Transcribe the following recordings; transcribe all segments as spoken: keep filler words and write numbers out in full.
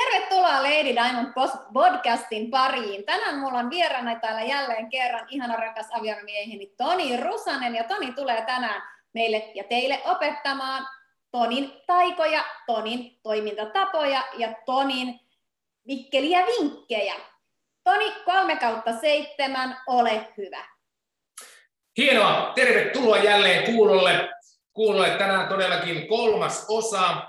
Tervetuloa Lady Diamond Podcastin pariin. Tänään mulla on vieraana täällä jälleen kerran ihana rakas aviomieheni Toni Rusanen. Ja Toni tulee tänään meille ja teille opettamaan Tonin taikoja, Tonin toimintatapoja ja Tonin vikkeliä vinkkejä. Toni, kolme kautta seitsemän, ole hyvä. Hienoa. Tervetuloa jälleen kuulolle. Kuulolle tänään todellakin kolmas osa,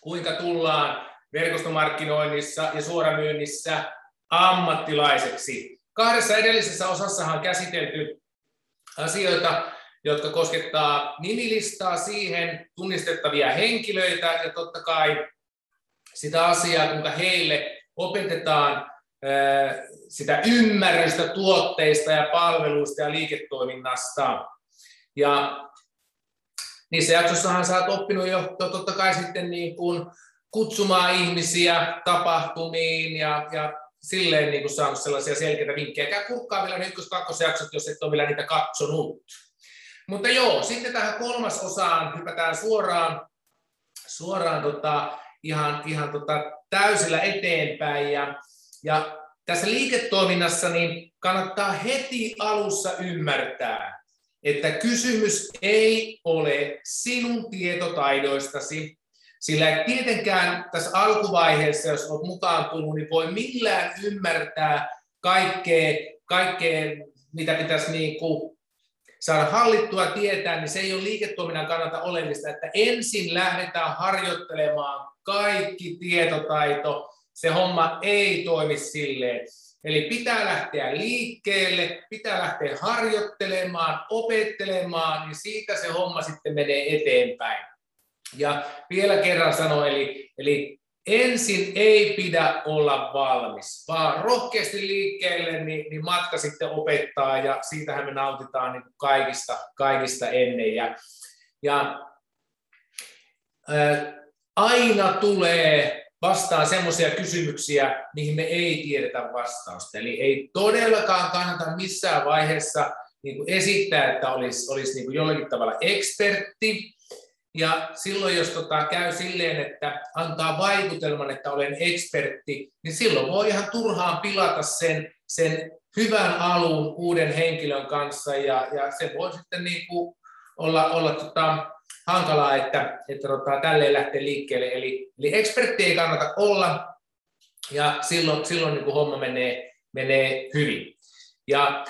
kuinka tullaan verkostomarkkinoinnissa ja suoramyynnissä ammattilaiseksi. Kahdessa edellisessä osassahan on käsitelty asioita, jotka koskettaa nimilistaa, siihen tunnistettavia henkilöitä ja totta kai sitä asiaa, kuinka heille opetetaan sitä ymmärrystä tuotteista ja palveluista ja liiketoiminnasta. Ja niissä jaksossahan sä oot oppinut jo totta kai sitten niin kuin kutsumaan ihmisiä tapahtumiin ja, ja silleen niin kuin saanut sellaisia selkeitä vinkkejä. Käy kurkkaa vielä ne ykkös-kakkosjaksot, jos et ole vielä niitä katsonut. Mutta joo, sitten tähän kolmas osaan hypätään suoraan, suoraan tota, ihan, ihan tota, täysillä eteenpäin. Ja, ja tässä liiketoiminnassa niin kannattaa heti alussa ymmärtää, että kysymys ei ole sinun tietotaidoistasi, sillä tietenkään tässä alkuvaiheessa, jos olet mukaan tullut, niin voi millään ymmärtää kaikkea, kaikkea mitä pitäisi niin kuin saada hallittua, tietää, niin se ei ole liiketoiminnan kannalta oleellista, että ensin lähdetään harjoittelemaan kaikki tietotaito. Se homma ei toimi silleen. Eli pitää lähteä liikkeelle, pitää lähteä harjoittelemaan, opettelemaan, niin siitä se homma sitten menee eteenpäin. Ja vielä kerran sanoin, eli, eli ensin ei pidä olla valmis, vaan rohkeasti liikkeelle, niin, niin matka sitten opettaa, ja siitähän me nautitaan niin kaikista, kaikista ennen. Ja, ja ää, aina tulee vastaan semmoisia kysymyksiä, mihin me ei tiedetä vastausta. Eli ei todellakaan kannata missään vaiheessa niin kuin esittää, että olisi, olisi niin kuin jollakin tavalla ekspertti. Ja silloin, jos tota käy silleen, että antaa vaikutelman, että olen ekspertti, niin silloin voi ihan turhaan pilata sen, sen hyvän alun uuden henkilön kanssa. Ja, ja se voi sitten niinku olla, olla tota hankalaa, että, että tota tälleen lähtee liikkeelle. Eli, eli ekspertti ei kannata olla, ja silloin, silloin niinku homma menee, menee hyvin. Ja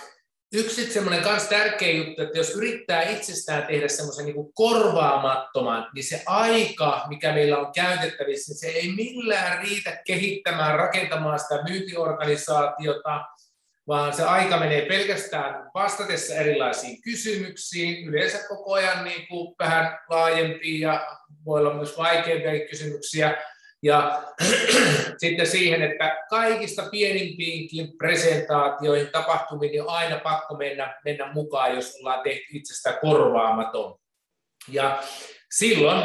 yksi semmoinen myös tärkeä juttu, että jos yrittää itsestään tehdä semmoisen niin korvaamattoman, niin se aika, mikä meillä on käytettävissä, niin se ei millään riitä kehittämään, rakentamaan sitä myyntiorganisaatiota, vaan se aika menee pelkästään vastatessa erilaisiin kysymyksiin, yleensä koko ajan niin kuin vähän laajempia ja voi olla myös vaikeampia kysymyksiä. Ja sitten siihen, että kaikista pienimpiinkin presentaatioihin, tapahtumiin on aina pakko mennä, mennä mukaan, jos ollaan tehty itsestä korvaamaton. Ja silloin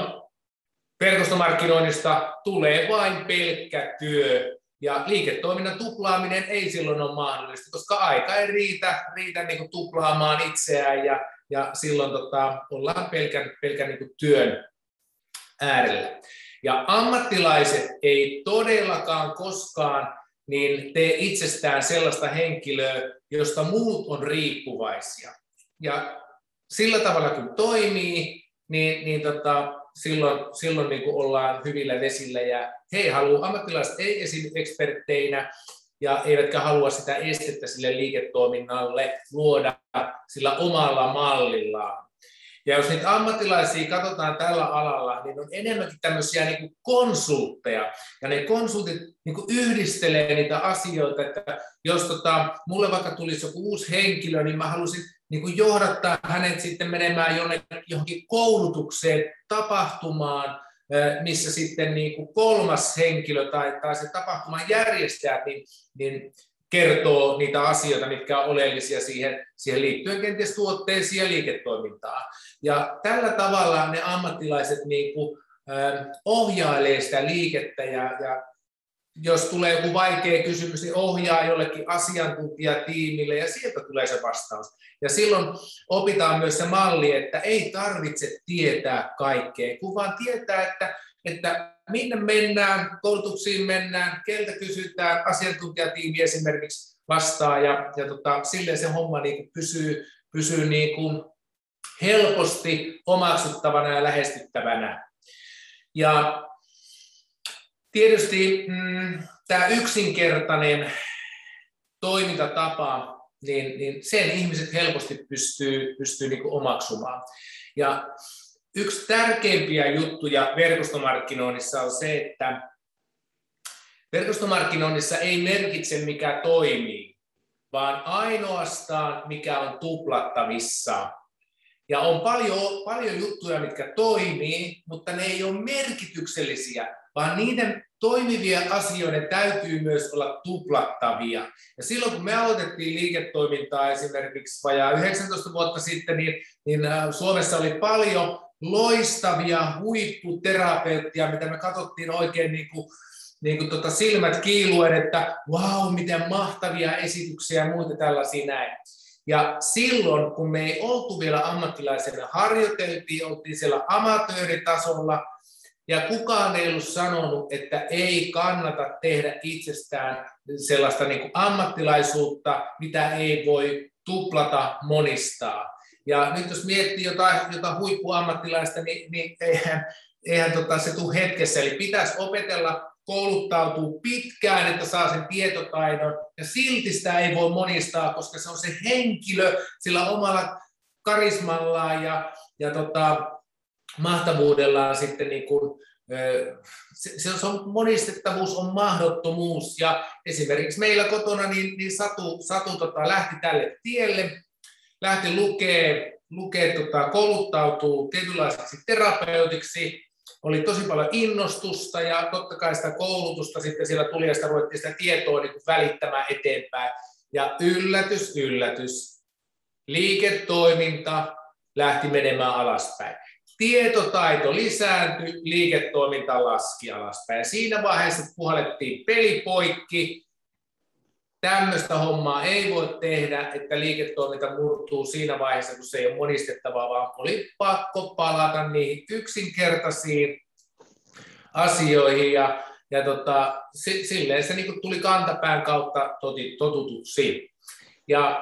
verkostomarkkinoinnista tulee vain pelkkä työ, ja liiketoiminnan tuplaaminen ei silloin ole mahdollista, koska aika ei riitä, riitä niin kuin tuplaamaan itseään, ja, ja silloin tota, ollaan pelkän, pelkän niin kuin työn äärellä. Ja ammattilaiset ei todellakaan koskaan niin tee itsestään sellaista henkilöä, josta muut on riippuvaisia. Ja sillä tavalla, kun toimii, niin, niin tota, silloin, silloin niin kuin ollaan hyvillä vesillä. Ja he haluaa, ammattilaiset ei esiin ekspertteinä ja eivätkä halua sitä estettä sille liiketoiminnalle luoda sillä omalla mallillaan. Ja jos niitä ammattilaisia katsotaan tällä alalla, niin on enemmänkin tämmöisiä niin kuin konsultteja. Ja ne konsultit niin kuin yhdistelee niitä asioita, että jos tota, mulle vaikka tulisi joku uusi henkilö, niin mä halusin niin kuin johdattaa hänet sitten menemään jonnekin, johonkin koulutukseen, tapahtumaan, missä sitten niin kuin kolmas henkilö tai, tai se tapahtuman järjestäjä, niin, niin kertoo niitä asioita, mitkä on oleellisia siihen, siihen liittyen kenties tuotteisiin ja liiketoimintaan. Ja tällä tavalla ne ammattilaiset niin kuin, äh, ohjailee sitä liikettä, ja, ja jos tulee joku vaikea kysymys, niin ohjaa jollekin asiantuntijatiimille, ja sieltä tulee se vastaus. Ja silloin opitaan myös se malli, että ei tarvitse tietää kaikkea, kun vaan tietää, että että minne mennään, koulutuksiin mennään, keltä kysytään, asiantuntijatiimi esimerkiksi vastaa, ja, ja tota, silleen se homma niin pysyy, pysyy niin kuin helposti omaksuttavana ja lähestyttävänä. Ja tietysti mm, tämä yksinkertainen toimintatapa, niin, niin sen ihmiset helposti pystyy, pystyy niin kuin omaksumaan. Ja yksi tärkeimpiä juttuja verkostomarkkinoinnissa on se, että verkostomarkkinoinnissa ei merkitse, mikä toimii, vaan ainoastaan, mikä on tuplattavissa. Ja on paljon, paljon juttuja, mitkä toimii, mutta ne ei ole merkityksellisiä, vaan niiden toimivien asioiden täytyy myös olla tuplattavia. Ja silloin kun me aloitettiin liiketoimintaa esimerkiksi vajaa yhdeksäntoista vuotta sitten, niin, niin Suomessa oli paljon loistavia huipputerapeuttia, mitä me katsottiin oikein niin kuin, niin kuin tota silmät kiiluen, että vau, wow, miten mahtavia esityksiä ja muuta tällaisia näin. Ja silloin, kun me ei oltu vielä ammattilaisena, harjoiteltiin, oltiin siellä amatööritasolla, ja kukaan ei ollut sanonut, että ei kannata tehdä itsestään sellaista niin kuin ammattilaisuutta, mitä ei voi tuplata, monistaa. Ja nyt jos miettii jotain, jotain huippuammattilaista, niin, niin eihän, eihän tota se tule hetkessä. Eli pitäisi opetella, kouluttautua pitkään, että saa sen tietotaidon, ja silti sitä ei voi monistaa, koska se on se henkilö sillä omalla karismallaan ja, ja tota, mahtavuudellaan sitten niin kuin, se, se on, monistettavuus on mahdottomuus, ja esimerkiksi meillä kotona niin, niin Satu, Satu tota, lähti tälle tielle, lähti lukee, lukee tota, kouluttautuu tietynlaiseksi terapeutiksi, oli tosi paljon innostusta, ja totta kai sitä koulutusta sitten siellä tuli, ja sitä ruvettiin sitä tietoa niin kuin välittämään eteenpäin, ja yllätys, yllätys, liiketoiminta lähti menemään alaspäin. Tietotaito lisääntyi, liiketoiminta laski alaspäin. Ja siinä vaiheessa puhallettiin peli poikki. Tämmöistä hommaa ei voi tehdä, että liiketoiminta murtuu siinä vaiheessa, kun se ei ole monistettavaa, vaan oli pakko palata niihin yksinkertaisiin asioihin. Ja, ja tota, silleen se niin tuli kantapään kautta totutuksi. Ja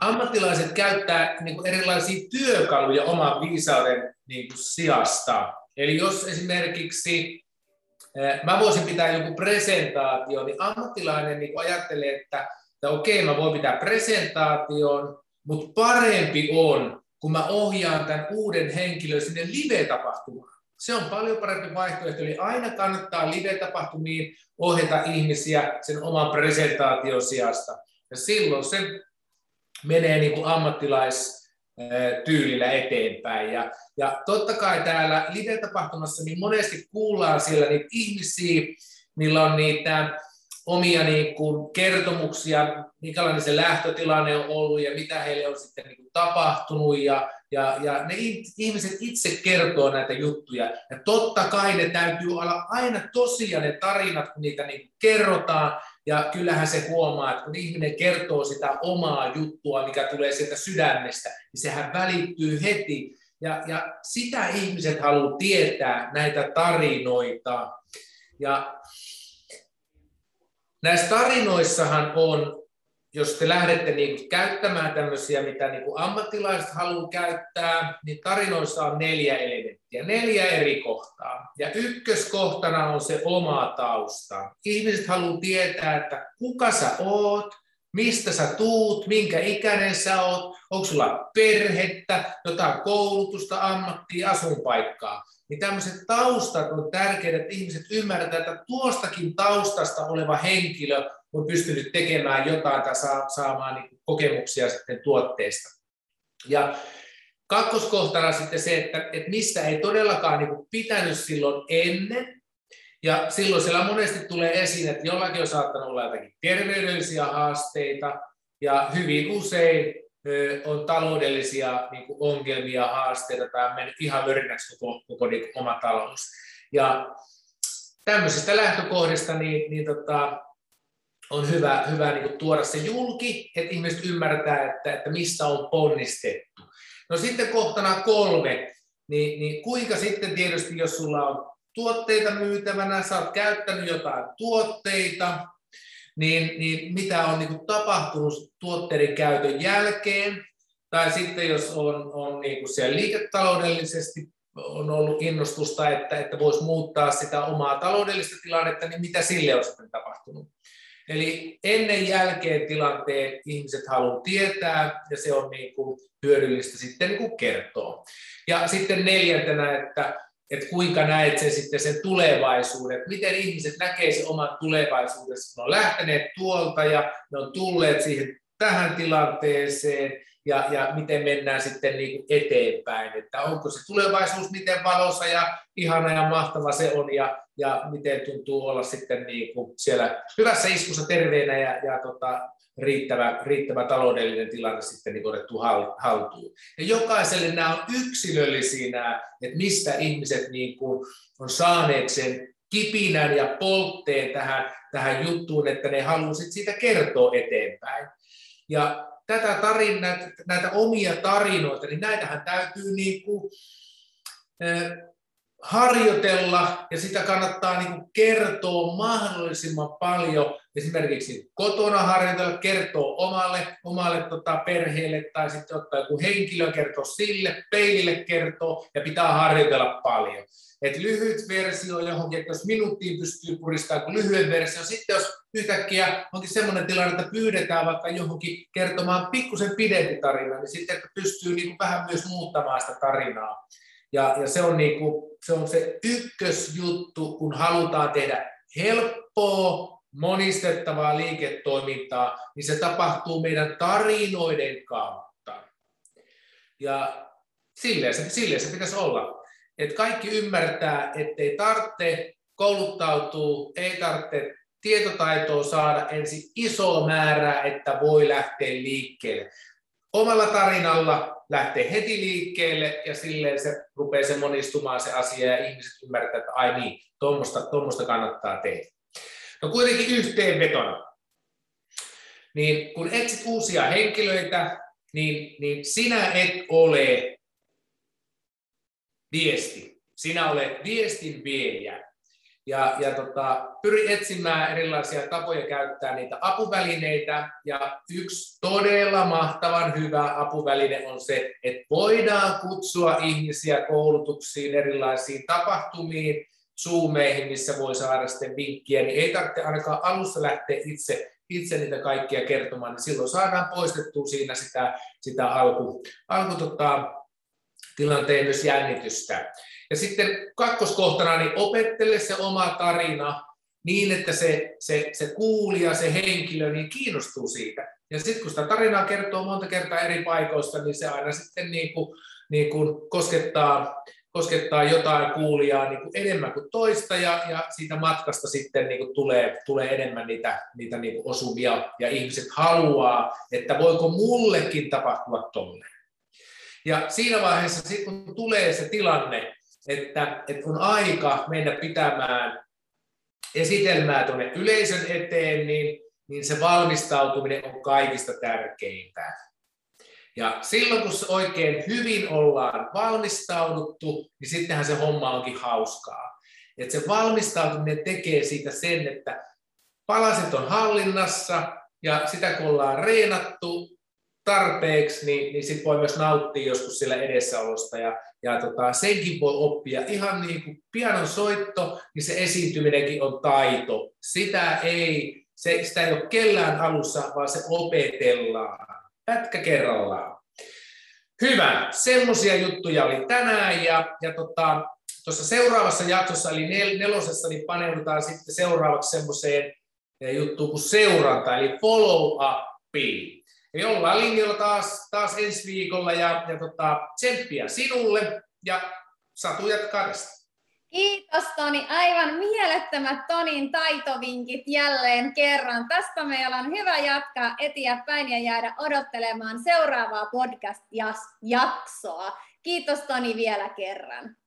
ammattilaiset käyttää niin erilaisia työkaluja oman viisauden niin sijasta. Eli jos esimerkiksi mä voisin pitää joku presentaatio, niin ammattilainen niin ajattelee, että, että okei, mä voin pitää presentaation, mutta parempi on, kun mä ohjaan tämän uuden henkilön sinne live-tapahtumaan. Se on paljon parempi vaihtoehto, eli aina kannattaa live-tapahtumiin ohjata ihmisiä sen oman presentaation sijasta. Ja silloin se menee niin kuin ammattilaistyylillä eteenpäin. Ja, ja totta kai täällä live-tapahtumassa niin monesti kuullaan siellä niitä ihmisiä, millä on niitä omia niin kuin kertomuksia, minkälainen se lähtötilanne on ollut ja mitä heille on sitten niin kuin tapahtunut. Ja, ja, ja ne ihmiset itse kertoo näitä juttuja. Ja totta kai ne täytyy olla aina tosiaan ne tarinat, kun niitä niin kuin kerrotaan. Ja kyllähän se huomaa, että kun ihminen kertoo sitä omaa juttua, mikä tulee sieltä sydämestä, niin sehän välittyy heti. Ja, ja sitä ihmiset haluaa tietää, näitä tarinoita. Ja näissä tarinoissahan on, jos te lähdette niinku käyttämään tämmöisiä, mitä niinku ammattilaiset haluaa käyttää, niin tarinoissa on neljä elementtiä, neljä eri kohtaa. Ja ykköskohtana on se oma tausta. Ihmiset haluaa tietää, että kuka sä oot, mistä sä tuut, minkä ikäinen sä oot, onko sulla perhettä, jotain koulutusta, ammattia, asuinpaikkaa. Niin tämmöiset taustat on tärkeitä, että ihmiset ymmärtää, että tuostakin taustasta oleva henkilö on pystynyt tekemään jotain tai saamaan niin kokemuksia sitten tuotteesta. Ja kakkoskohtana sitten se, että, että mistä ei todellakaan niin pitänyt silloin ennen. Ja silloin siellä monesti tulee esiin, että jollakin on saattanut olla jotakin terveydellisiä haasteita ja hyvin usein on taloudellisia niin kuin ongelmia, haasteita tai on mennyt ihan vörinäksi koko, koko niin kuin oma talous. Ja tämmöisistä lähtökohdista niin, niin tota, on hyvä, hyvä niin kuin tuoda se julki, että ihmiset ymmärtää, että, että mistä on ponnistettu. No sitten kohtana kolme, niin, niin kuinka sitten tietysti, jos sulla on tuotteita myytävänä, sä oot käyttänyt jotain tuotteita, niin, niin mitä on niin kuin tapahtunut tuotteiden käytön jälkeen, tai sitten jos on, on niin kuin siellä liiketaloudellisesti on ollut innostusta, että, että voisi muuttaa sitä omaa taloudellista tilannetta, niin mitä sille on sitten tapahtunut. Eli ennen jälkeen tilanteen ihmiset haluaa tietää, ja se on niin kuin hyödyllistä sitten niin kuin kertoa. Ja sitten neljäntenä, että, että kuinka näet sen sitten sen tulevaisuuden, että miten ihmiset näkee sen oman tulevaisuudessa, kun on lähteneet tuolta ja ne on tulleet siihen tähän tilanteeseen, ja, ja miten mennään sitten niin kuin eteenpäin, että onko se tulevaisuus miten valoisa ja ihana ja mahtava se on, ja, ja miten tuntuu olla sitten niin kuin siellä hyvässä iskussa terveenä ja, ja tota, riittävä, riittävä taloudellinen tilanne sitten niin otettu haltuun. Ja jokaiselle nämä on yksilöllisiä nämä, että mistä ihmiset niin kuin on saaneet sen kipinän ja poltteen tähän, tähän juttuun, että ne haluaa sitten siitä kertoa eteenpäin. Ja tätä tarinaa, näitä omia tarinoita, niin näitähän täytyy niin kuin, eh, harjoitella, ja sitä kannattaa niin kuin kertoa mahdollisimman paljon, esimerkiksi kotona harjoitella, kertoa omalle, omalle tota, perheelle, tai sitten ottaa joku henkilö, kertoa sille, peilille kertoa, ja pitää harjoitella paljon. Et lyhyt versio johonkin, että jos minuuttiin pystyy puristamaan kuin lyhyen versio, sitten jos yhtäkkiä onkin sellainen tilanne, että pyydetään vaikka johonkin kertomaan pikkusen pidempi tarina, niin sitten että pystyy niin kuin vähän myös muuttamaan sitä tarinaa. Ja, ja se, on niin kuin, se on se ykkösjuttu, kun halutaan tehdä helppoa, monistettavaa liiketoimintaa, niin se tapahtuu meidän tarinoiden kautta. Ja silleen se, silleen se pitäisi olla. Että kaikki ymmärtää, ettei tarvitse kouluttautua, ei tarvitse tietotaitoa saada ensin isoa määrää, että voi lähteä liikkeelle. Omalla tarinalla lähtee heti liikkeelle, ja silleen se rupeaa se monistumaan se asia, ja ihmiset ymmärtää, että ai niin, tuommoista kannattaa tehdä. No kuitenkin yhteenvetona, niin kun etsit uusia henkilöitä, niin, niin sinä et ole viesti. Sinä olet viestinviejä. Ja, ja tota, pyri etsimään erilaisia tapoja käyttää niitä apuvälineitä. Ja yksi todella mahtavan hyvä apuväline on se, että voidaan kutsua ihmisiä koulutuksiin, erilaisiin tapahtumiin, zoomeihin, missä voi saada sitten vinkkiä. Niin ei tarvitse ainakaan alussa lähteä itse, itse niitä kaikkia kertomaan, niin silloin saadaan poistettua siinä sitä, sitä alku, alku tota, tilanteen myös jännitystä. Ja sitten kakkoskohtana, niin opettele se oma tarina niin, että se, se, se kuulija, se henkilö, niin kiinnostuu siitä. Ja sitten kun sitä tarinaa kertoo monta kertaa eri paikoista, niin se aina sitten niin kuin, niin kuin koskettaa, koskettaa jotain kuulijaa niin kuin enemmän kuin toista, ja, ja siitä matkasta sitten niin kuin tulee, tulee enemmän niitä, niitä niin kuin osuvia, ja ihmiset haluaa, että voiko mullekin tapahtua tolle. Ja siinä vaiheessa sit, kun tulee se tilanne, että, että on aika mennä pitämään esitelmää tuonne yleisön eteen, niin, niin se valmistautuminen on kaikista tärkeintä. Ja silloin, kun oikein hyvin ollaan valmistauduttu, niin sittenhän se homma onkin hauskaa. Et se valmistautuminen tekee siitä sen, että palaset on hallinnassa, ja sitä kun ollaan reenattu tarpeeksi, niin, niin sitten voi myös nauttia joskus sillä edessäolosta, ja, ja tota, senkin voi oppia. Ihan niin kuin pianon soitto, niin se esiintyminenkin on taito. Sitä ei, se, sitä ei ole kellään alussa, vaan se opetellaan. Pätkä kerrallaan. Hyvä. Semmoisia juttuja oli tänään, ja, ja tota, tuossa seuraavassa jaksossa, eli nel, nelosessa, niin paneudutaan sitten seuraavaksi semmoiseen juttuun kuin seuranta, eli follow-upiin. Eli ollaan linjalla taas, taas ensi viikolla, ja, ja tota, tsemppiä sinulle, ja Satu jatkaa tästä. Kiitos Toni, aivan mielettömät Tonin taitovinkit jälleen kerran. Tästä meillä on hyvä jatkaa eteenpäin ja jäädä odottelemaan seuraavaa podcast-jaksoa. Kiitos Toni vielä kerran.